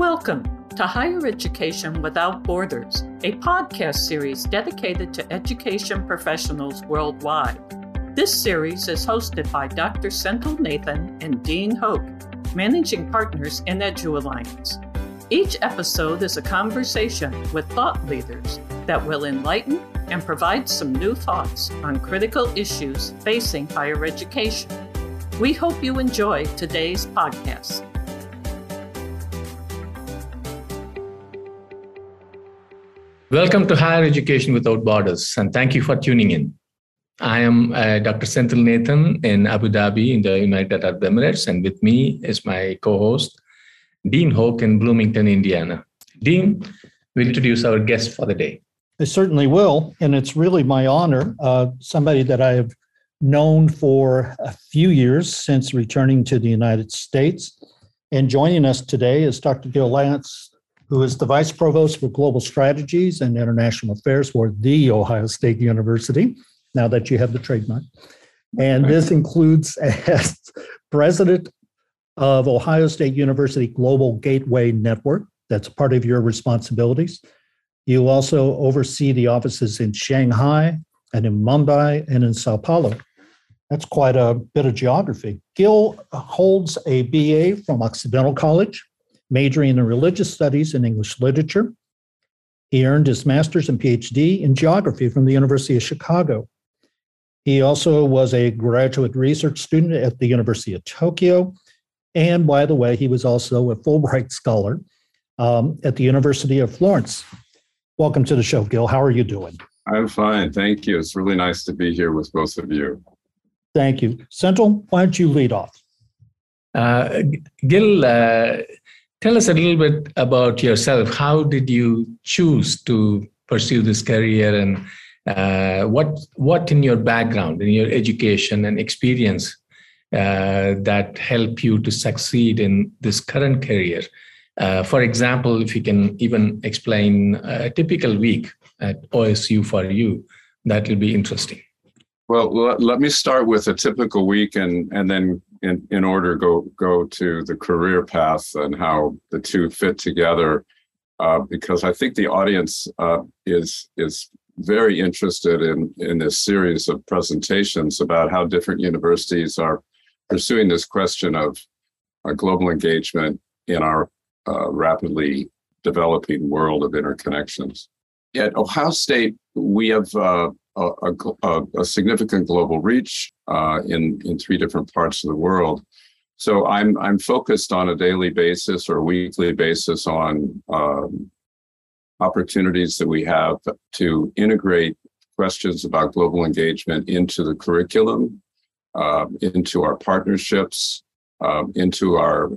Welcome to Higher Education Without Borders, a podcast series dedicated to education professionals worldwide. This series is hosted by Dr. Senthil Nathan and Dean Hoke, managing partners in Edu Alliance. Each episode is a conversation with thought leaders that will enlighten and provide some new thoughts on critical issues facing higher education. We hope you enjoy today's podcast. Welcome to Higher Education Without Borders, and thank you for tuning in. I am Dr. Senthil Nathan in Abu Dhabi in the United Arab Emirates, and with me is my co-host, Dean Hoke in Bloomington, Indiana. Dean, will introduce our guest for the day. I certainly will, and it's really my honor. Somebody that I have known for a few years since returning to the United States, and joining us today is Dr. Gil Latz, who is the Vice Provost for Global Strategies and International Affairs for The Ohio State University, now that you have the trademark. And this includes as President of Ohio State University Global Gateway Network. That's part of your responsibilities. You also oversee the offices in Shanghai and in Mumbai and in Sao Paulo. That's quite a bit of geography. Gil holds a BA from Occidental College, majoring in religious studies and English literature. He earned his master's and PhD in geography from the University of Chicago. He also was a graduate research student at the University of Tokyo. And by the way, he was also a Fulbright scholar at the University of Florence. Welcome to the show, Gil. How are you doing? I'm fine, thank you. It's really nice to be here with both of you. Thank you. Senthil, why don't you lead off? Gil, tell us a little bit about yourself. How did you choose to pursue this career, and what in your background, in your education and experience that helped you to succeed in this current career? For example, if you can even explain a typical week at OSU for you, that will be interesting. Well, let me start with a typical week and then in order go to the career path and how the two fit together, because I think the audience is very interested in this series of presentations about how different universities are pursuing this question of global engagement in our rapidly developing world of interconnections. At Ohio State, we have a significant global reach in three different parts of the world. So I'm focused on a daily basis or a weekly basis on opportunities that we have to integrate questions about global engagement into the curriculum, into our partnerships, into our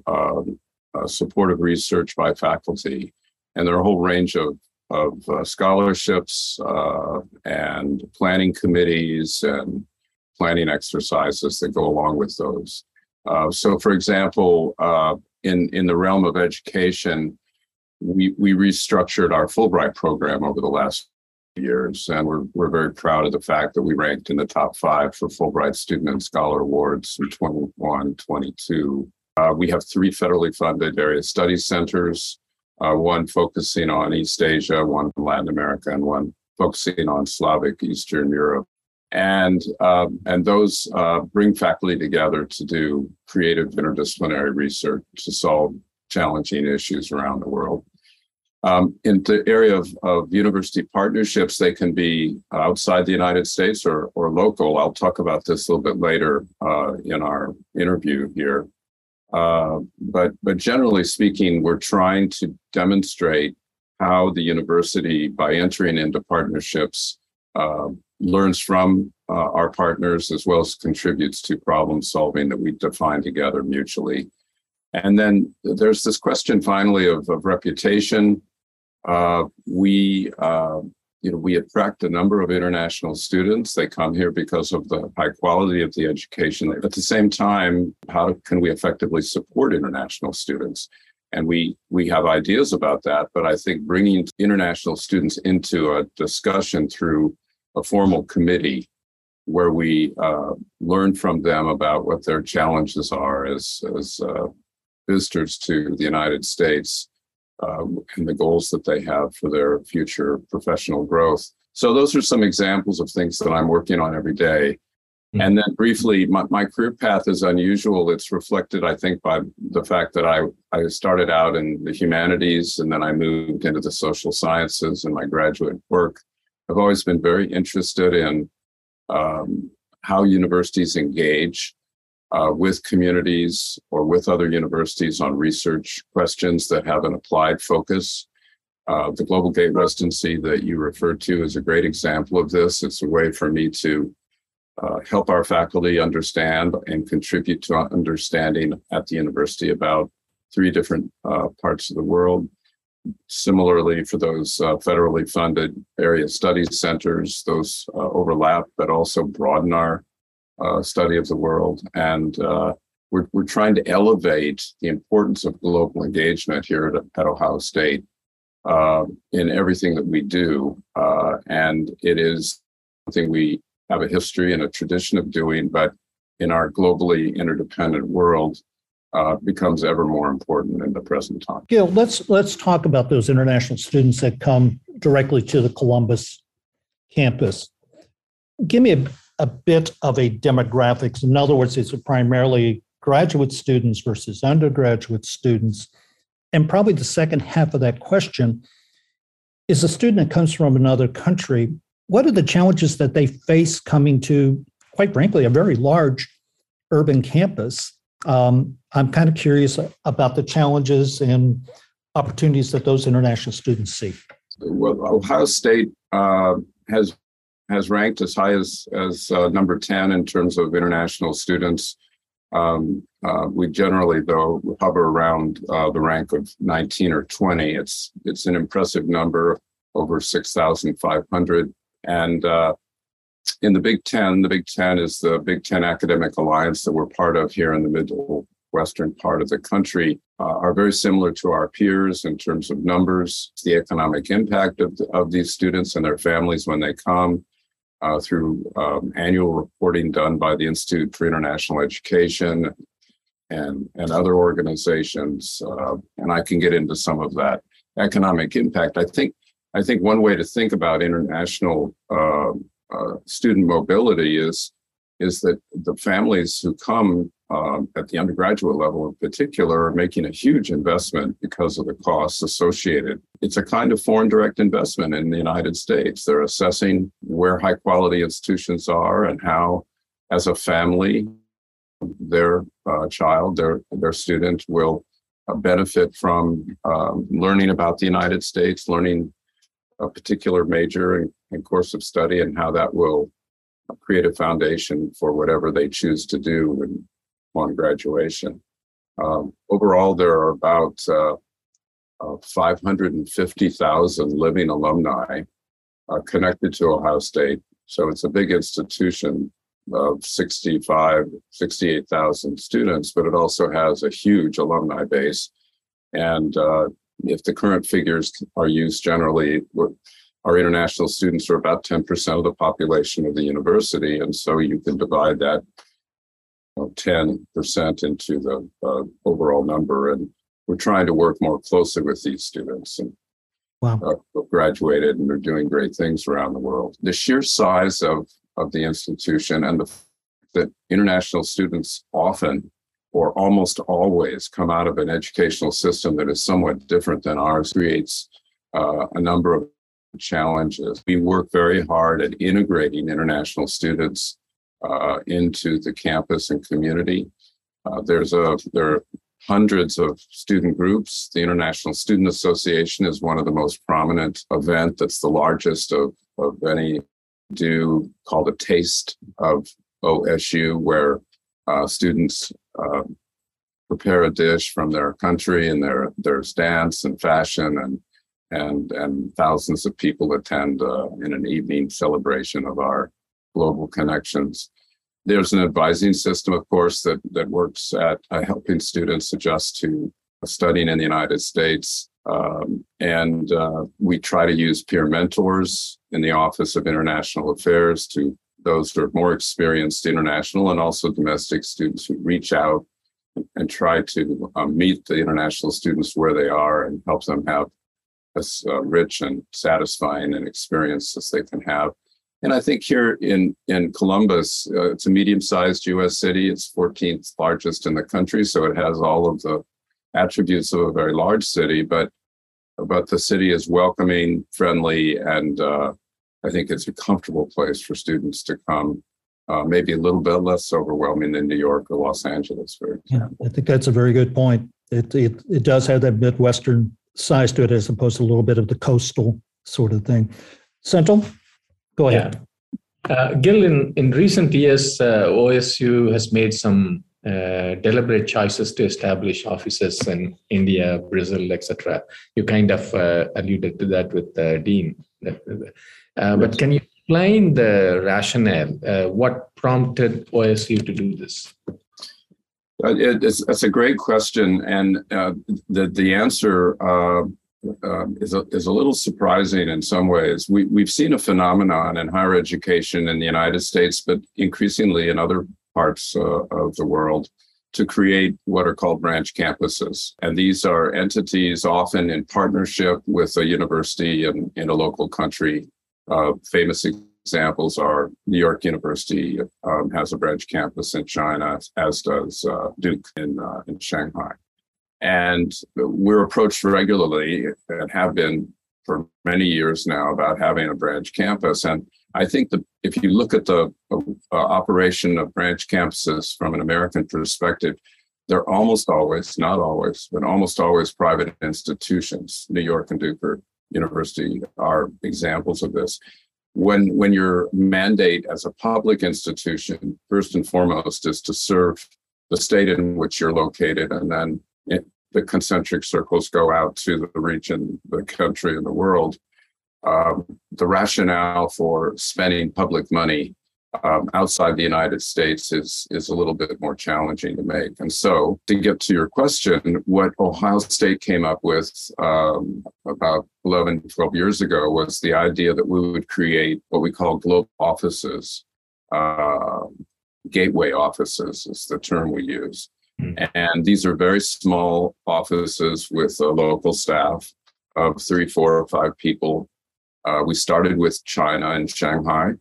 supportive research by faculty. And there are a whole range of scholarships and planning committees and planning exercises that go along with those. So for example, in the realm of education, we restructured our Fulbright program over the last few years, and we're very proud of the fact that we ranked in the top 5 for Fulbright Student and Scholar Awards in 21, 22. We have 3 federally funded area study centers, one focusing on East Asia, one Latin America, and one focusing on Slavic Eastern Europe. And those bring faculty together to do creative interdisciplinary research to solve challenging issues around the world. In the area of university partnerships, they can be outside the United States or local. I'll talk about this a little bit later in our interview here. But generally speaking, we're trying to demonstrate how the university, by entering into partnerships, learns from our partners as well as contributes to problem solving that we define together mutually. And then there's this question finally of reputation. We attract a number of international students. They come here because of the high quality of the education. At the same time, how can we effectively support international students? And we have ideas about that, but I think bringing international students into a discussion through a formal committee where we learn from them about what their challenges are as visitors to the United States and the goals that they have for their future professional growth. So those are some examples of things that I'm working on every day. And then briefly, my career path is unusual. It's reflected, I think, by the fact that I started out in the humanities, and then I moved into the social sciences in my graduate work. I've always been very interested in how universities engage with communities or with other universities on research questions that have an applied focus. The Global Gate Residency that you referred to is a great example of this. It's a way for me to help our faculty understand and contribute to understanding at the university about three different parts of the world. Similarly, for those federally funded area study centers, those overlap, but also broaden our study of the world. And we're trying to elevate the importance of global engagement here at Ohio State in everything that we do. And it is something we have a history and a tradition of doing, but in our globally interdependent world, becomes ever more important in the present time. Gil, let's talk about those international students that come directly to the Columbus campus. Give me a bit of a demographics. In other words, it's primarily graduate students versus undergraduate students. And probably the second half of that question is a student that comes from another country. What are the challenges that they face coming to, quite frankly, a very large urban campus? I'm kind of curious about the challenges and opportunities that those international students see. Well, Ohio State has ranked as high as number 10 in terms of international students. We generally, though, hover around the rank of 19 or 20. It's an impressive number, over 6,500. And in the Big Ten, is the Big Ten Academic Alliance that we're part of here in the middle western part of the country, are very similar to our peers in terms of numbers. The economic impact of these students and their families when they come through annual reporting done by the Institute for International Education and other organizations. And I can get into some of that economic impact. I think one way to think about international student mobility is that the families who come at the undergraduate level in particular are making a huge investment because of the costs associated. It's a kind of foreign direct investment in the United States. They're assessing where high quality institutions are and how, as a family, their child, their student will benefit from learning about the United States, learning a particular major and course of study, and how that will create a foundation for whatever they choose to do upon graduation. Overall, there are about 550,000 living alumni connected to Ohio State. So it's a big institution of 68,000 students, but it also has a huge alumni base. And if the current figures are used generally, our international students are about 10% of the population of the university. And so you can divide that 10% into the overall number. And we're trying to work more closely with these students and graduated, and they're doing great things around the world. The sheer size of the institution and the fact that international students often or almost always come out of an educational system that is somewhat different than ours creates a number of challenges. We work very hard at integrating international students into the campus and community. There are hundreds of student groups. The International Student Association is one of the most prominent event. That's the largest of any do, called a Taste of OSU, where students prepare a dish from their country and their stance and fashion, and thousands of people attend in an evening celebration of our global connections. There's an advising system, of course, that works at helping students adjust to studying in the United States. We try to use peer mentors in the Office of International Affairs to those who are more experienced international and also domestic students who reach out and try to meet the international students where they are and help them have as rich and satisfying an experience as they can have. And I think here in Columbus, it's a medium-sized U.S. city. It's 14th largest in the country, so it has all of the attributes of a very large city, but the city is welcoming, friendly, and I think it's a comfortable place for students to come, maybe a little bit less overwhelming than New York or Los Angeles, for example. Yeah, I think that's a very good point. It does have that Midwestern size to it as opposed to a little bit of the coastal sort of thing. Senthil, go ahead. Yeah. Gil, in recent years, OSU has made some deliberate choices to establish offices in India, Brazil, etc. You kind of alluded to that with Dean. But can you explain the rationale? What prompted OSU to do this? It's a great question, and the answer is a little surprising in some ways. We've seen a phenomenon in higher education in the United States, but increasingly in other parts of the world, to create what are called branch campuses. And these are entities often in partnership with a university in a local country. Famous examples are New York University has a branch campus in China, as does Duke in Shanghai. And we're approached regularly and have been for many years now about having a branch campus. And I think that if you look at the operation of branch campuses from an American perspective, they're almost always, not always, but almost always private institutions. New York and Duke University are examples of this. When your mandate as a public institution, first and foremost, is to serve the state in which you're located, and then the concentric circles go out to the region, the country, and the world. The rationale for spending public money outside the United States is a little bit more challenging to make. And so, to get to your question, what Ohio State came up with about 11, 12 years ago was the idea that we would create what we call global offices. Gateway offices is the term we use. Mm-hmm. And these are very small offices with a local staff of 3, 4, or 5 people. We started with China and Shanghai,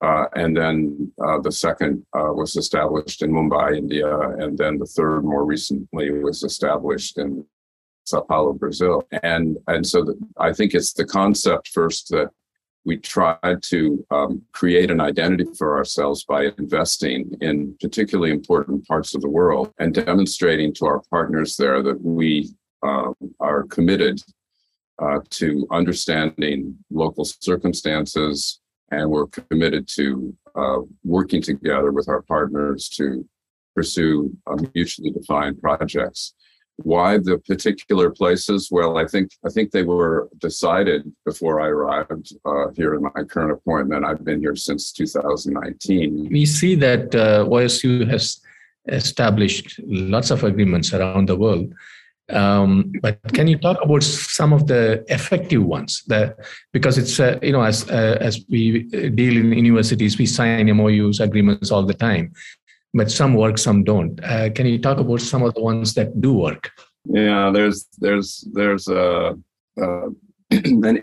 and then the second was established in Mumbai, India, and then the third more recently was established in Sao Paulo, Brazil. And so I think it's the concept first that we tried to create an identity for ourselves by investing in particularly important parts of the world and demonstrating to our partners there that we are committed to understanding local circumstances, and we're committed to working together with our partners to pursue mutually defined projects. Why the particular places? Well, I think they were decided before I arrived here in my current appointment. I've been here since 2019. We see that OSU has established lots of agreements around the world. But can you talk about some of the effective ones? Because it's as we deal in universities, we sign MOUs agreements all the time, but some work, some don't. Can you talk about some of the ones that do work? Yeah, there's an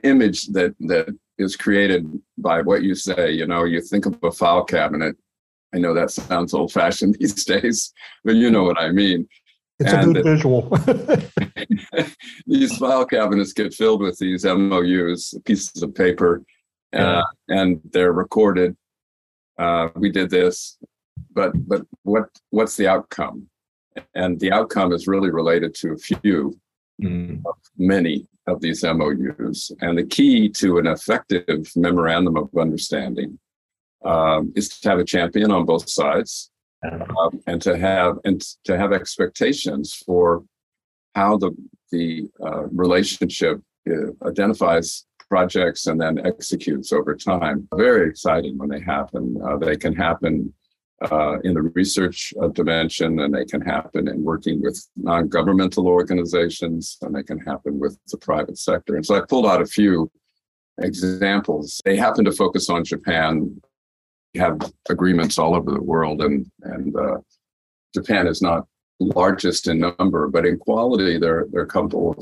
image that is created by what you say. You know, you think of a file cabinet. I know that sounds old-fashioned these days, but you know what I mean. It's a good visual. These file cabinets get filled with these MOUs, pieces of paper, and they're recorded. We did this, but what's the outcome? And the outcome is really related to a few, of many of these MOUs. And the key to an effective memorandum of understanding is to have a champion on both sides. And to have expectations for how the relationship identifies projects and then executes over time. Very exciting when they happen. They can happen in the research dimension, and they can happen in working with non-governmental organizations, and they can happen with the private sector. And so I pulled out a few examples. They happen to focus on Japan. Have agreements all over the world, and Japan is not largest in number, but in quality, there are a couple of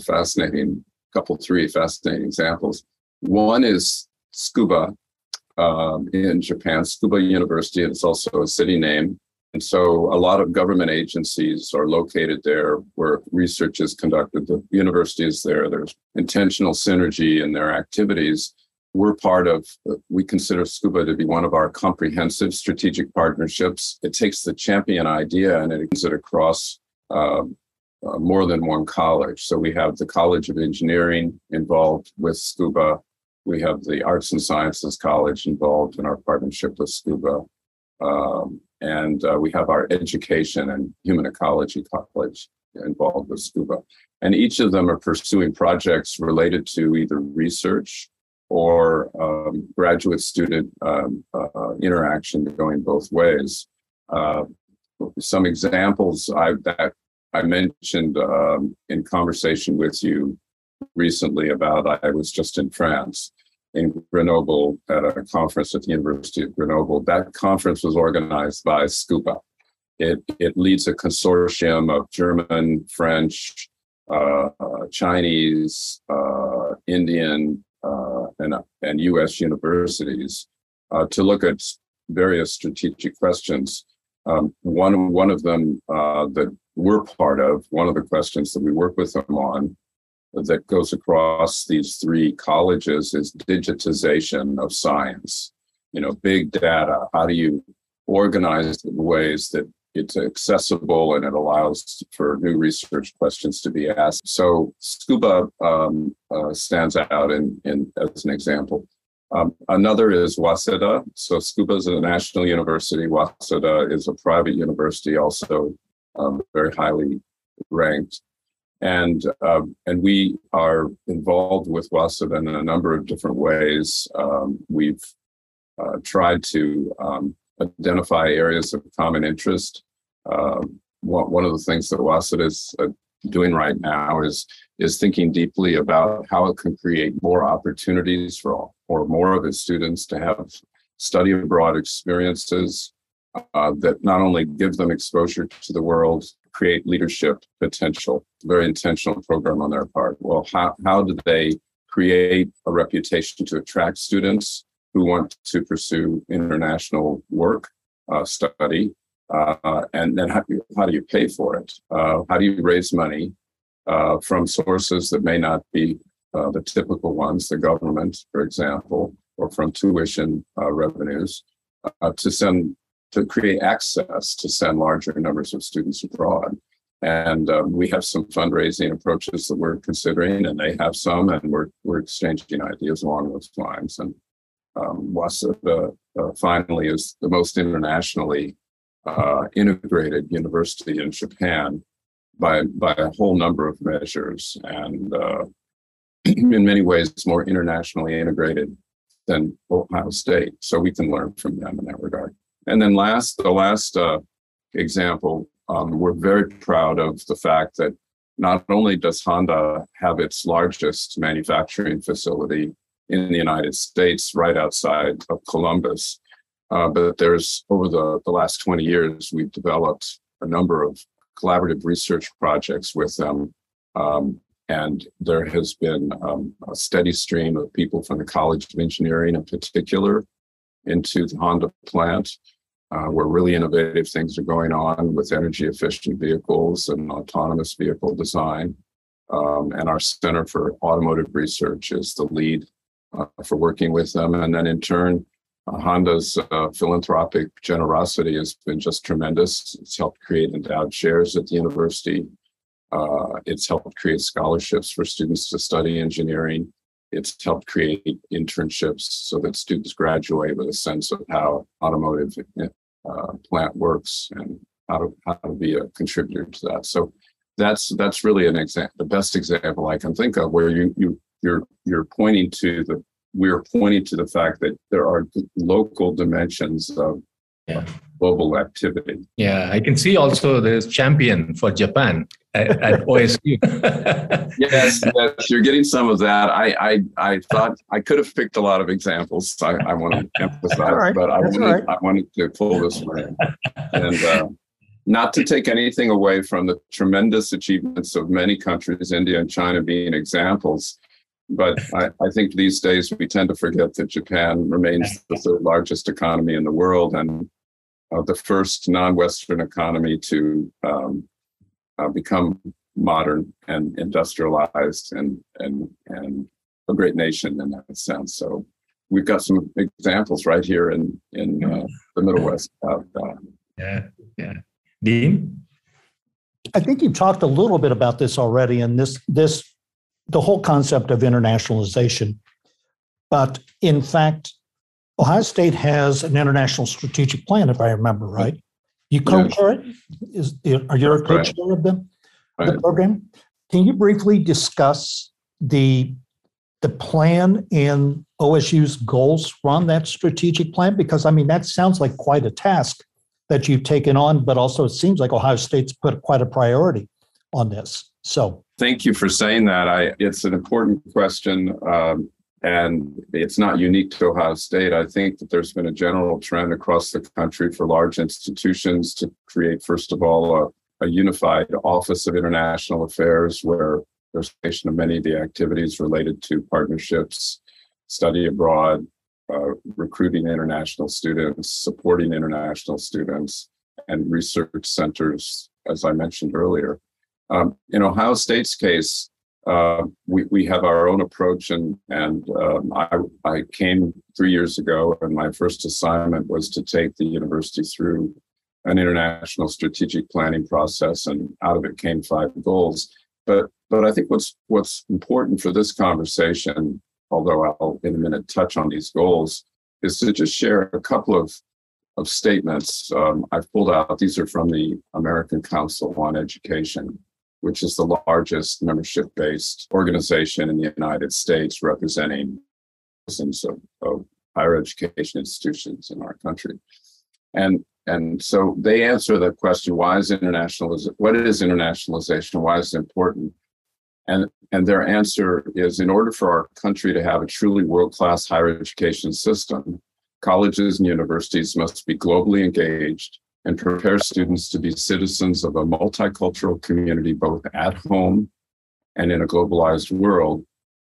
three fascinating examples. One is Tsukuba in Japan, Tsukuba University. It's also a city name. And so a lot of government agencies are located there where research is conducted. The university is there. There's intentional synergy in their activities. We consider Tsukuba to be one of our comprehensive strategic partnerships. It takes the champion idea and it extends it across more than one college. So we have the College of Engineering involved with Tsukuba. We have the Arts and Sciences College involved in our partnership with Tsukuba. And we have our Education and Human Ecology College involved with Tsukuba. And each of them are pursuing projects related to either research or graduate-student interaction going both ways. Some examples I mentioned in conversation with you recently about, I was just in France, in Grenoble, at a conference at the University of Grenoble. That conference was organized by Tsukuba. It leads a consortium of German, French, Chinese, Indian, and U.S. universities to look at various strategic questions. One of them that we're part of, one of the questions that we work with them on that goes across these three colleges is digitization of science. Big data, how do you organize the ways that it's accessible and it allows for new research questions to be asked. So Tsukuba stands out as an example. Another is Waseda. So Tsukuba is a national university. Waseda is a private university, also very highly ranked. And we are involved with Waseda in a number of different ways. We've tried to identify areas of common interest. One of the things that Waseda is doing right now is thinking deeply about how it can create more opportunities for more of its students to have study abroad experiences that not only give them exposure to the world, create leadership potential. Very intentional program on their part. Well, how do they create a reputation to attract students who want to pursue international work, study, and then how do you pay for it? How do you raise money from sources that may not be the typical ones, the government, for example, or from tuition revenues, to create access to send larger numbers of students abroad? And we have some fundraising approaches that we're considering, and they have some, and we're exchanging ideas along those lines. And Waseda finally is the most internationally integrated university in Japan by a whole number of measures, and in many ways more internationally integrated than Ohio State. So we can learn from them in that regard. And then the last example, we're very proud of the fact that not only does Honda have its largest manufacturing facility in the United States, right outside of Columbus. But there's, over the last 20 years, we've developed a number of collaborative research projects with them. And there has been a steady stream of people from the College of Engineering in particular into the Honda plant, where really innovative things are going on with energy efficient vehicles and autonomous vehicle design. And our Center for Automotive Research is the lead for working with them. And then in turn, Honda's philanthropic generosity has been just tremendous. It's helped create endowed chairs at the university. It's helped create scholarships for students to study engineering. It's helped create internships so that students graduate with a sense of how automotive plant works and how to be a contributor to that. So that's really the best example I can think of where you're pointing to we're pointing to the fact that there are local dimensions of global activity. Yeah, I can see also there's champion for Japan at OSU. yes, you're getting some of that. I thought I could have picked a lot of examples. I want to emphasize, right. But I wanted to pull this one in. And Not to take anything away from the tremendous achievements of many countries, India and China being examples, but I think these days we tend to forget that Japan remains the third largest economy in the world and the first non-Western economy to become modern and industrialized and a great nation in that sense. So we've got some examples right here in the Middle West. Yeah. Dean? I think you've talked a little bit about this already, and this the whole concept of internationalization. But in fact, Ohio State has an international strategic plan, if I remember right. You co-chair it? Are you a co-chair of them, the program? Can you briefly discuss the plan and OSU's goals from that strategic plan? Because, I mean, that sounds like quite a task that you've taken on, but also it seems like Ohio State's put quite a priority on this. So thank you for saying that. It's an important question, and it's not unique to Ohio State. I think that there's been a general trend across the country for large institutions to create, first of all, a unified Office of International Affairs where there's participation of many of the activities related to partnerships, study abroad, recruiting international students, supporting international students, and research centers, as I mentioned earlier. In Ohio State's case, we have our own approach, and I came 3 years ago, and my first assignment was to take the university through an international strategic planning process, and out of it came 5 goals. But I think what's important for this conversation, although I'll in a minute touch on these goals, is to just share a couple of statements I've pulled out. These are from the American Council on Education, which is the largest membership-based organization in the United States representing thousands of higher education institutions in our country. And so they answer the question, what is internationalization? Why is it important? And their answer is, in order for our country to have a truly world-class higher education system, colleges and universities must be globally engaged and prepare students to be citizens of a multicultural community, both at home and in a globalized world.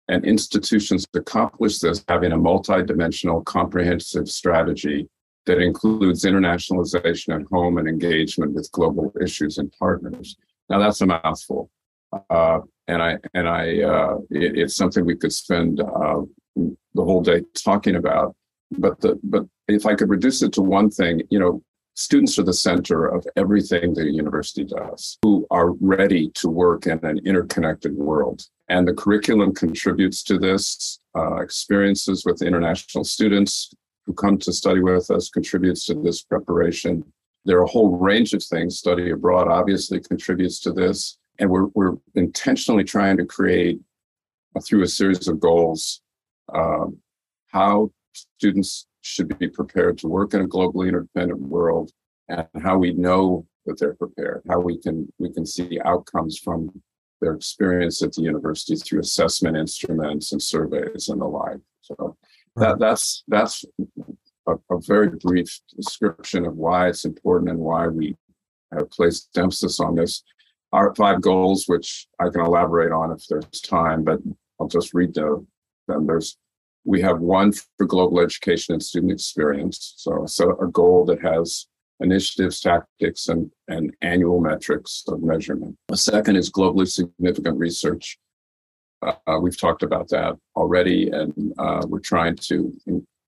And institutions accomplish this having a multidimensional, comprehensive strategy that includes internationalization at home and engagement with global issues and partners. Now that's a mouthful. It's something we could spend the whole day talking about. But if I could reduce it to one thing, students are the center of everything the university does, who are ready to work in an interconnected world. And the curriculum contributes to this. Experiences with international students who come to study with us contributes to this preparation. There are a whole range of things. Study abroad obviously contributes to this. And we're intentionally trying to create, through a series of goals, how students should be prepared to work in a globally interdependent world, and how we know that they're prepared, how we can see outcomes from their experience at the university through assessment instruments and surveys and the like. So that's a very brief description of why it's important and why we have placed emphasis on this. Our 5 goals, which I can elaborate on if there's time, but I'll just read them. We have one for global education and student experience. So a goal that has initiatives, tactics, and annual metrics of measurement. A second is globally significant research. We've talked about that already, and we're trying to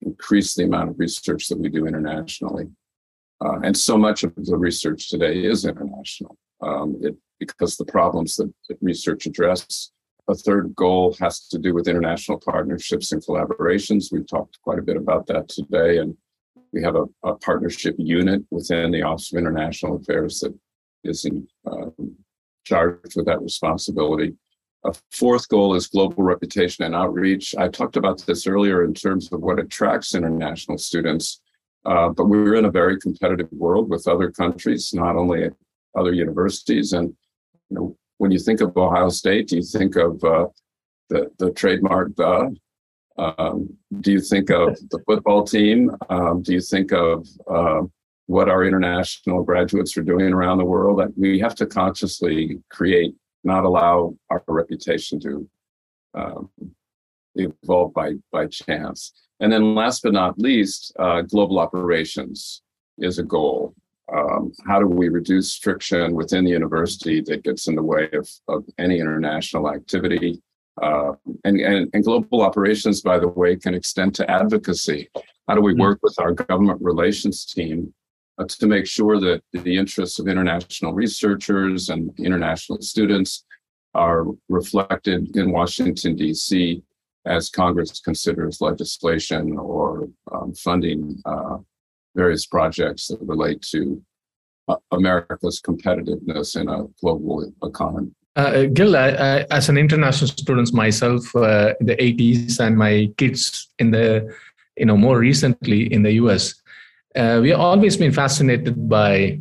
increase the amount of research that we do internationally. And so much of the research today is international. Because the problems that research addresses. A third goal has to do with international partnerships and collaborations. We've talked quite a bit about that today, and we have a partnership unit within the Office of International Affairs that is in charge with that responsibility. A fourth goal is global reputation and outreach. I talked about this earlier in terms of what attracts international students, but we're in a very competitive world with other countries, not only other universities. And when you think of Ohio State, do you think of the trademark "the"? Do you think of the football team? Do you think of what our international graduates are doing around the world. We have to consciously create, not allow our reputation to evolve by chance. And then last but not least, global operations is a goal. How do we reduce friction within the university that gets in the way of any international activity? And global operations, by the way, can extend to advocacy. How do we work with our government relations team to make sure that the interests of international researchers and international students are reflected in Washington, D.C. as Congress considers legislation or funding various projects that relate to America's competitiveness in a global economy. Gil, I, as an international student myself, in the 80s, and my kids in the, more recently in the US, we have always been fascinated by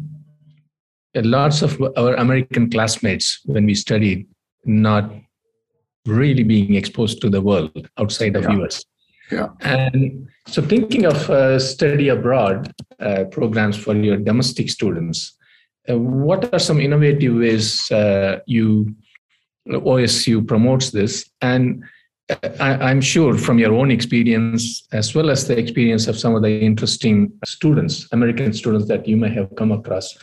lots of our American classmates when we studied, not really being exposed to the world outside of US. Yeah. And so thinking of study abroad programs for your domestic students, what are some innovative ways OSU promotes this? And I'm sure from your own experience, as well as the experience of some of the interesting students, American students that you may have come across,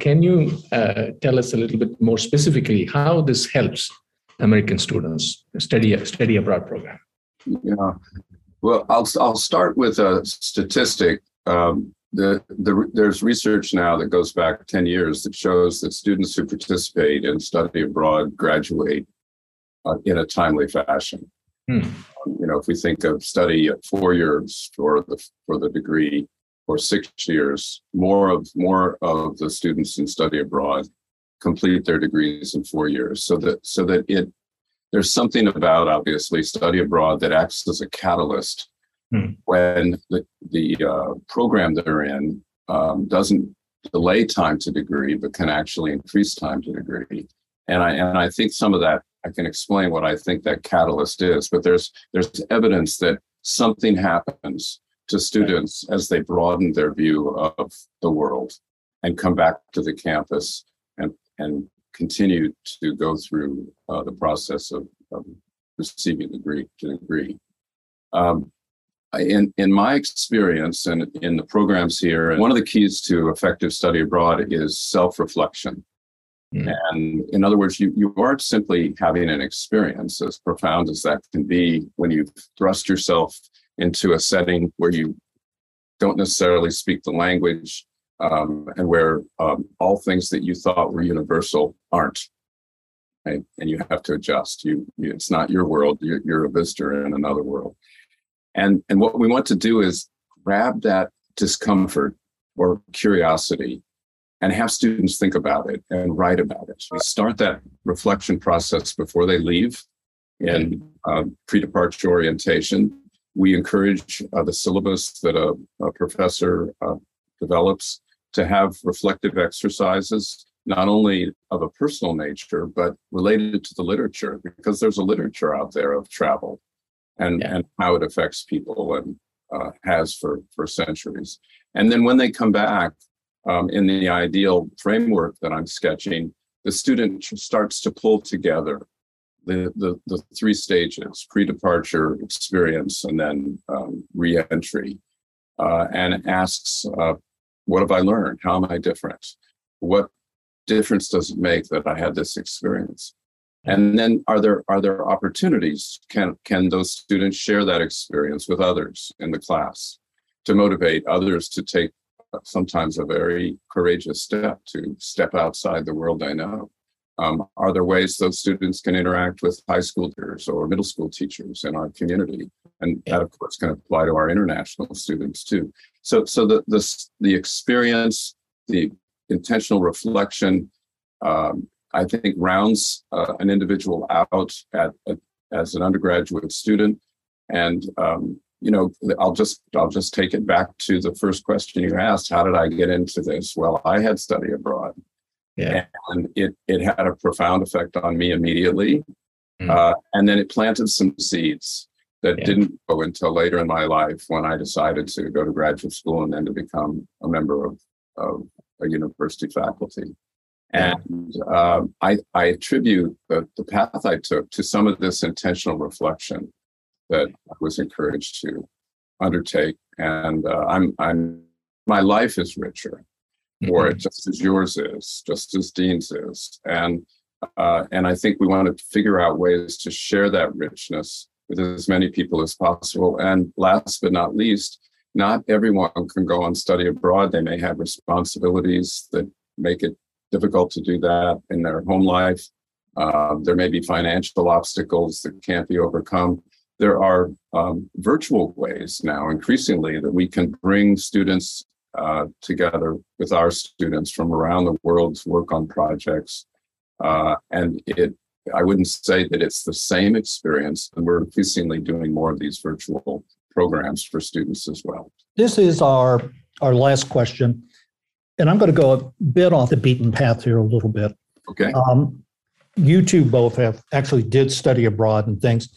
can you tell us a little bit more specifically how this helps American students study abroad program? Yeah. Well, I'll start with a statistic. There's research now that goes back 10 years that shows that students who participate in study abroad graduate in a timely fashion. If we think of study at 4 years for the degree or 6 years, more of the students in study abroad complete their degrees in 4 years. So that there's something about, obviously, study abroad that acts as a catalyst when the program they're in doesn't delay time to degree, but can actually increase time to degree. And I think some of that, I can explain what I think that catalyst is, but there's evidence that something happens to students as they broaden their view of the world and come back to the campus and continue to go through the process of receiving a degree to degree. In my experience and in the programs here, one of the keys to effective study abroad is self-reflection. And in other words, you aren't simply having an experience, as profound as that can be, when you thrust yourself into a setting where you don't necessarily speak the language, and where all things that you thought were universal aren't, right? And you have to adjust. It's not your world. You're a visitor in another world. And what we want to do is grab that discomfort or curiosity and have students think about it and write about it. We start that reflection process before they leave in pre-departure orientation. We encourage the syllabus that a professor develops to have reflective exercises, not only of a personal nature, but related to the literature, because there's a literature out there of travel and how it affects people and has for centuries. And then when they come back, in the ideal framework that I'm sketching, the student starts to pull together the three stages: pre-departure, experience, and then re-entry, and asks, what have I learned? How am I different? What difference does it make that I had this experience? And then are there opportunities? Can those students share that experience with others in the class to motivate others to take sometimes a very courageous step to step outside the world I know? Are there ways those students can interact with high schoolers or middle school teachers in our community? And that, of course, can apply to our international students too. So the experience, the intentional reflection, I think rounds an individual out as an undergraduate student. And I'll just take it back to the first question you asked. How did I get into this? Well, I had study abroad. Yeah. And it had a profound effect on me immediately. And then it planted some seeds that didn't go until later in my life when I decided to go to graduate school and then to become a member of of a university faculty. And I attribute the path I took to some of this intentional reflection that I was encouraged to undertake. And my life is richer for it, just as yours is, just as Dean's is. And I think we want to figure out ways to share that richness with as many people as possible. And last but not least, not everyone can go on study abroad. They may have responsibilities that make it difficult to do that in their home life. There may be financial obstacles that can't be overcome. There are virtual ways now, increasingly, that we can bring students together with our students from around the world to work on projects. I wouldn't say that it's the same experience, and we're increasingly doing more of these virtual programs for students as well. This is our last question. And I'm going to go a bit off the beaten path here a little bit. Okay. You two both have actually did study abroad and things.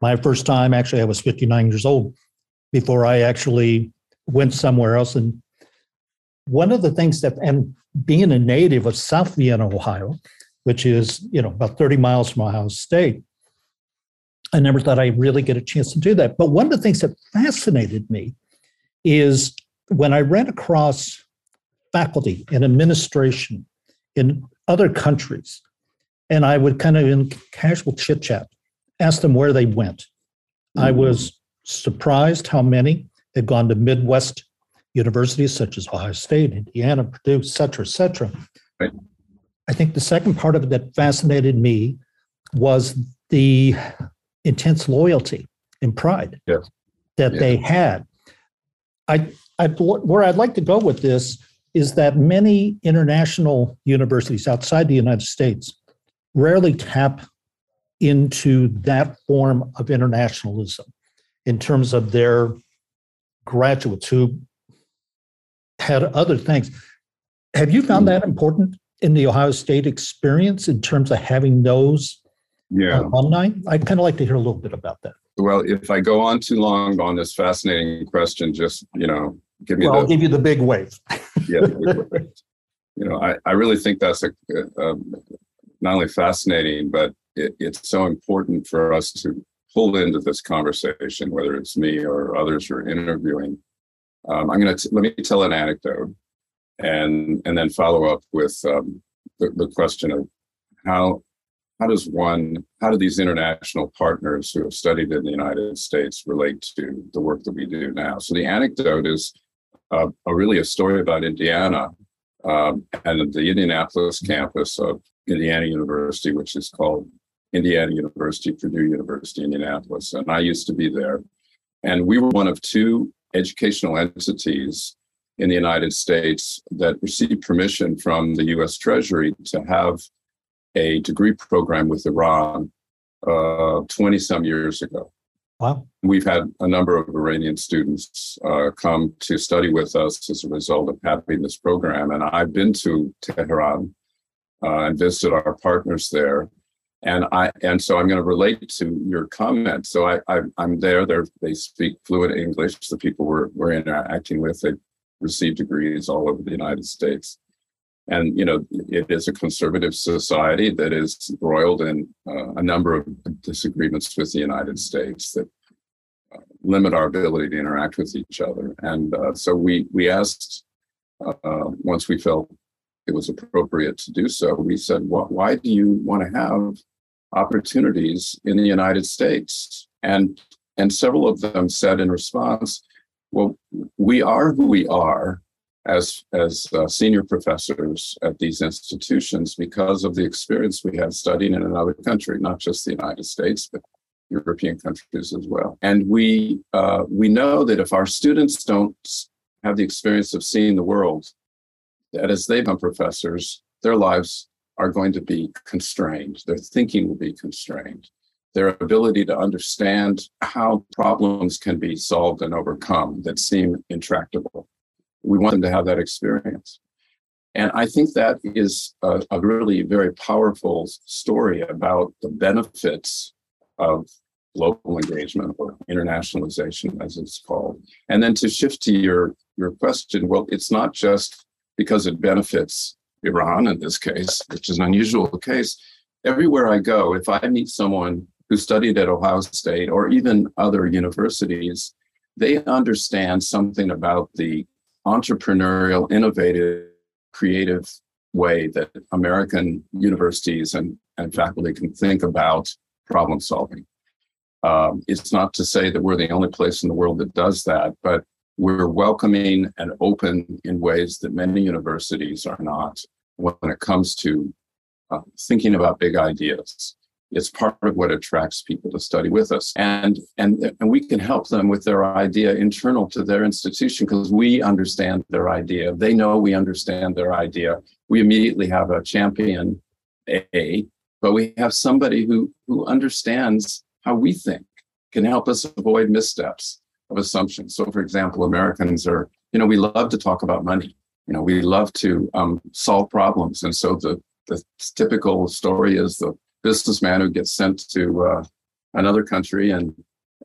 My first time, actually, I was 59 years old before I actually went somewhere else. And one of the things that, and being a native of South Vienna, Ohio, which is, about 30 miles from Ohio State, I never thought I'd really get a chance to do that. But one of the things that fascinated me is when I ran across faculty and administration in other countries. And I would kind of, in casual chit chat, ask them where they went. Mm-hmm. I was surprised how many had gone to Midwest universities such as Ohio State, Indiana, Purdue, et cetera, et cetera. Right. I think the second part of it that fascinated me was the intense loyalty and pride that they had. Where I'd like to go with this is that many international universities outside the United States rarely tap into that form of internationalism in terms of their graduates who had other things. Have you found that important in the Ohio State experience in terms of having those alumni? I'd kind of like to hear a little bit about that. Well, if I go on too long on this fascinating question, just, I'll give you the big wave. I really think that's not only fascinating, but it's so important for us to pull into this conversation, whether it's me or others you're interviewing. I'm going to let me tell an anecdote, and then follow up with the question of how do these international partners who have studied in the United States relate to the work that we do now? So the anecdote is really a story about Indiana and the Indianapolis campus of Indiana University, which is called Indiana University Purdue University Indianapolis. And I used to be there. And we were one of two educational entities in the United States that received permission from the U.S. Treasury to have a degree program with Iran 20-some years ago. Wow. We've had a number of Iranian students come to study with us as a result of having this program. And I've been to Tehran and visited our partners there. And so I'm going to relate to your comment. So I'm there. They speak fluent English. The people we're interacting with, they receive degrees all over the United States. And, it is a conservative society that is embroiled in a number of disagreements with the United States that limit our ability to interact with each other. And so we asked, once we felt it was appropriate to do so, we said, why do you want to have opportunities in the United States? And several of them said in response, well, we are who we are as senior professors at these institutions because of the experience we have studying in another country, not just the United States, but European countries as well. And we know that if our students don't have the experience of seeing the world, that as they become professors, their lives are going to be constrained. Their thinking will be constrained. Their ability to understand how problems can be solved and overcome that seem intractable. We want them to have that experience. And I think that is a really very powerful story about the benefits of global engagement or internationalization, as it's called. And then to shift to your question, well, it's not just because it benefits Iran in this case, which is an unusual case. Everywhere I go, if I meet someone who studied at Ohio State or even other universities, they understand something about the entrepreneurial, innovative, creative way that American universities and faculty can think about problem solving. It's not to say that we're the only place in the world that does that, but we're welcoming and open in ways that many universities are not when it comes to thinking about big ideas. It's part of what attracts people to study with us. And we can help them with their idea internal to their institution because we understand their idea. They know we understand their idea. We immediately have a champion, but we have somebody who understands how we think, can help us avoid missteps of assumptions. So, for example, Americans are, we love to talk about money. We love to solve problems. And so the typical story is the businessman who gets sent to another country and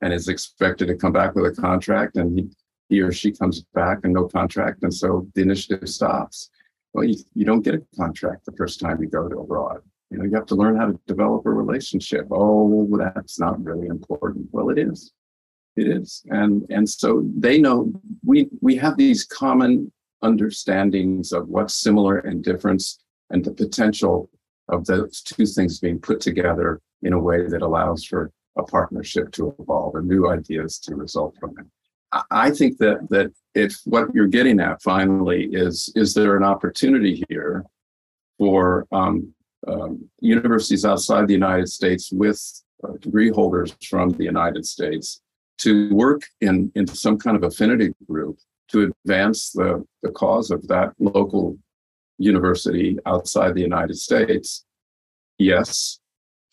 is expected to come back with a contract, and he or she comes back and no contract, and so the initiative stops. Well, you don't get a contract the first time you go to abroad. You have to learn how to develop a relationship. Oh, that's not really important. Well, it is. It is. And so they know we have these common understandings of what's similar and difference and the potential of those two things being put together in a way that allows for a partnership to evolve and new ideas to result from it. I think that if what you're getting at finally is there an opportunity here for universities outside the United States with degree holders from the United States to work in some kind of affinity group to advance the cause of that local university outside the United States, yes.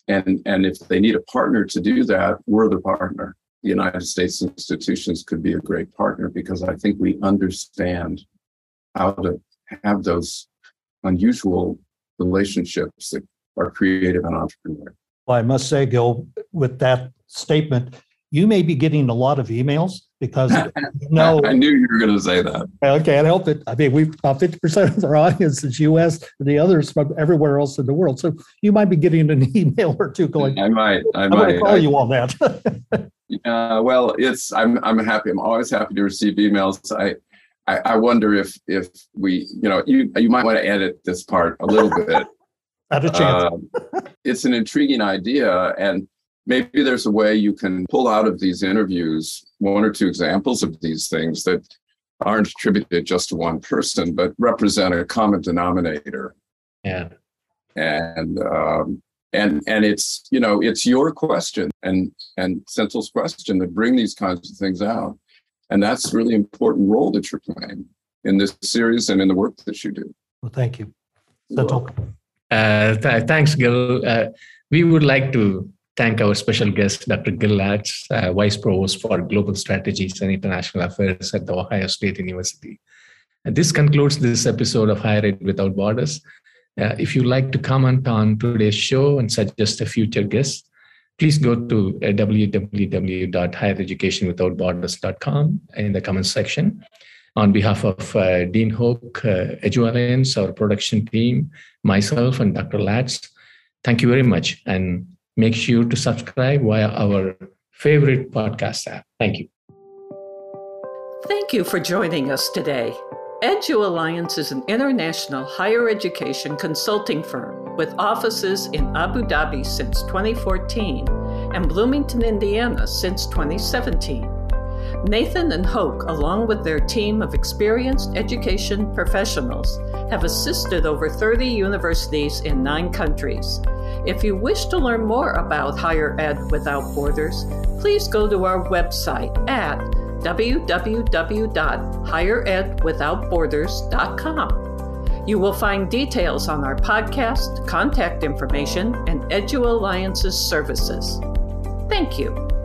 And if they need a partner to do that, we're the partner. The United States institutions could be a great partner because I think we understand how to have those unusual relationships that are creative and entrepreneurial. Well, I must say, Gil, with that statement, you may be getting a lot of emails because I knew you were going to say that. I can't help it. I mean, we've about 50% of our audience is U.S. and the others from everywhere else in the world. So you might be getting an email or two going. I might call you on that. Well, I'm happy. I'm always happy to receive emails. I wonder if we, you might want to edit this part a little bit. Not a chance. It's an intriguing idea, and maybe there's a way you can pull out of these interviews one or two examples of these things that aren't attributed just to one person, but represent a common denominator. Yeah. And it's, it's your question and Senthil's question that bring these kinds of things out. And that's a really important role that you're playing in this series and in the work that you do. Well, thank you. Senthil. Thanks, Gil. We would like to thank our special guest, Dr. Gil Latz, Vice Provost for Global Strategies and International Affairs at The Ohio State University. And this concludes this episode of Higher Ed Without Borders. If you'd like to comment on today's show and suggest a future guest, please go to www.highereducationwithoutborders.com in the comments section. On behalf of Dean Hoke, Edu Alliance, our production team, myself, and Dr. Latz, thank you very much. And make sure to subscribe via our favorite podcast app. Thank you. Thank you for joining us today. Edu Alliance is an international higher education consulting firm with offices in Abu Dhabi since 2014 and Bloomington, Indiana since 2017. Nathan and Hoke, along with their team of experienced education professionals, have assisted over 30 universities in 9 countries. If you wish to learn more about Higher Ed Without Borders, please go to our website at www.higheredwithoutborders.com. You will find details on our podcast, contact information, and Edu Alliance's services. Thank you.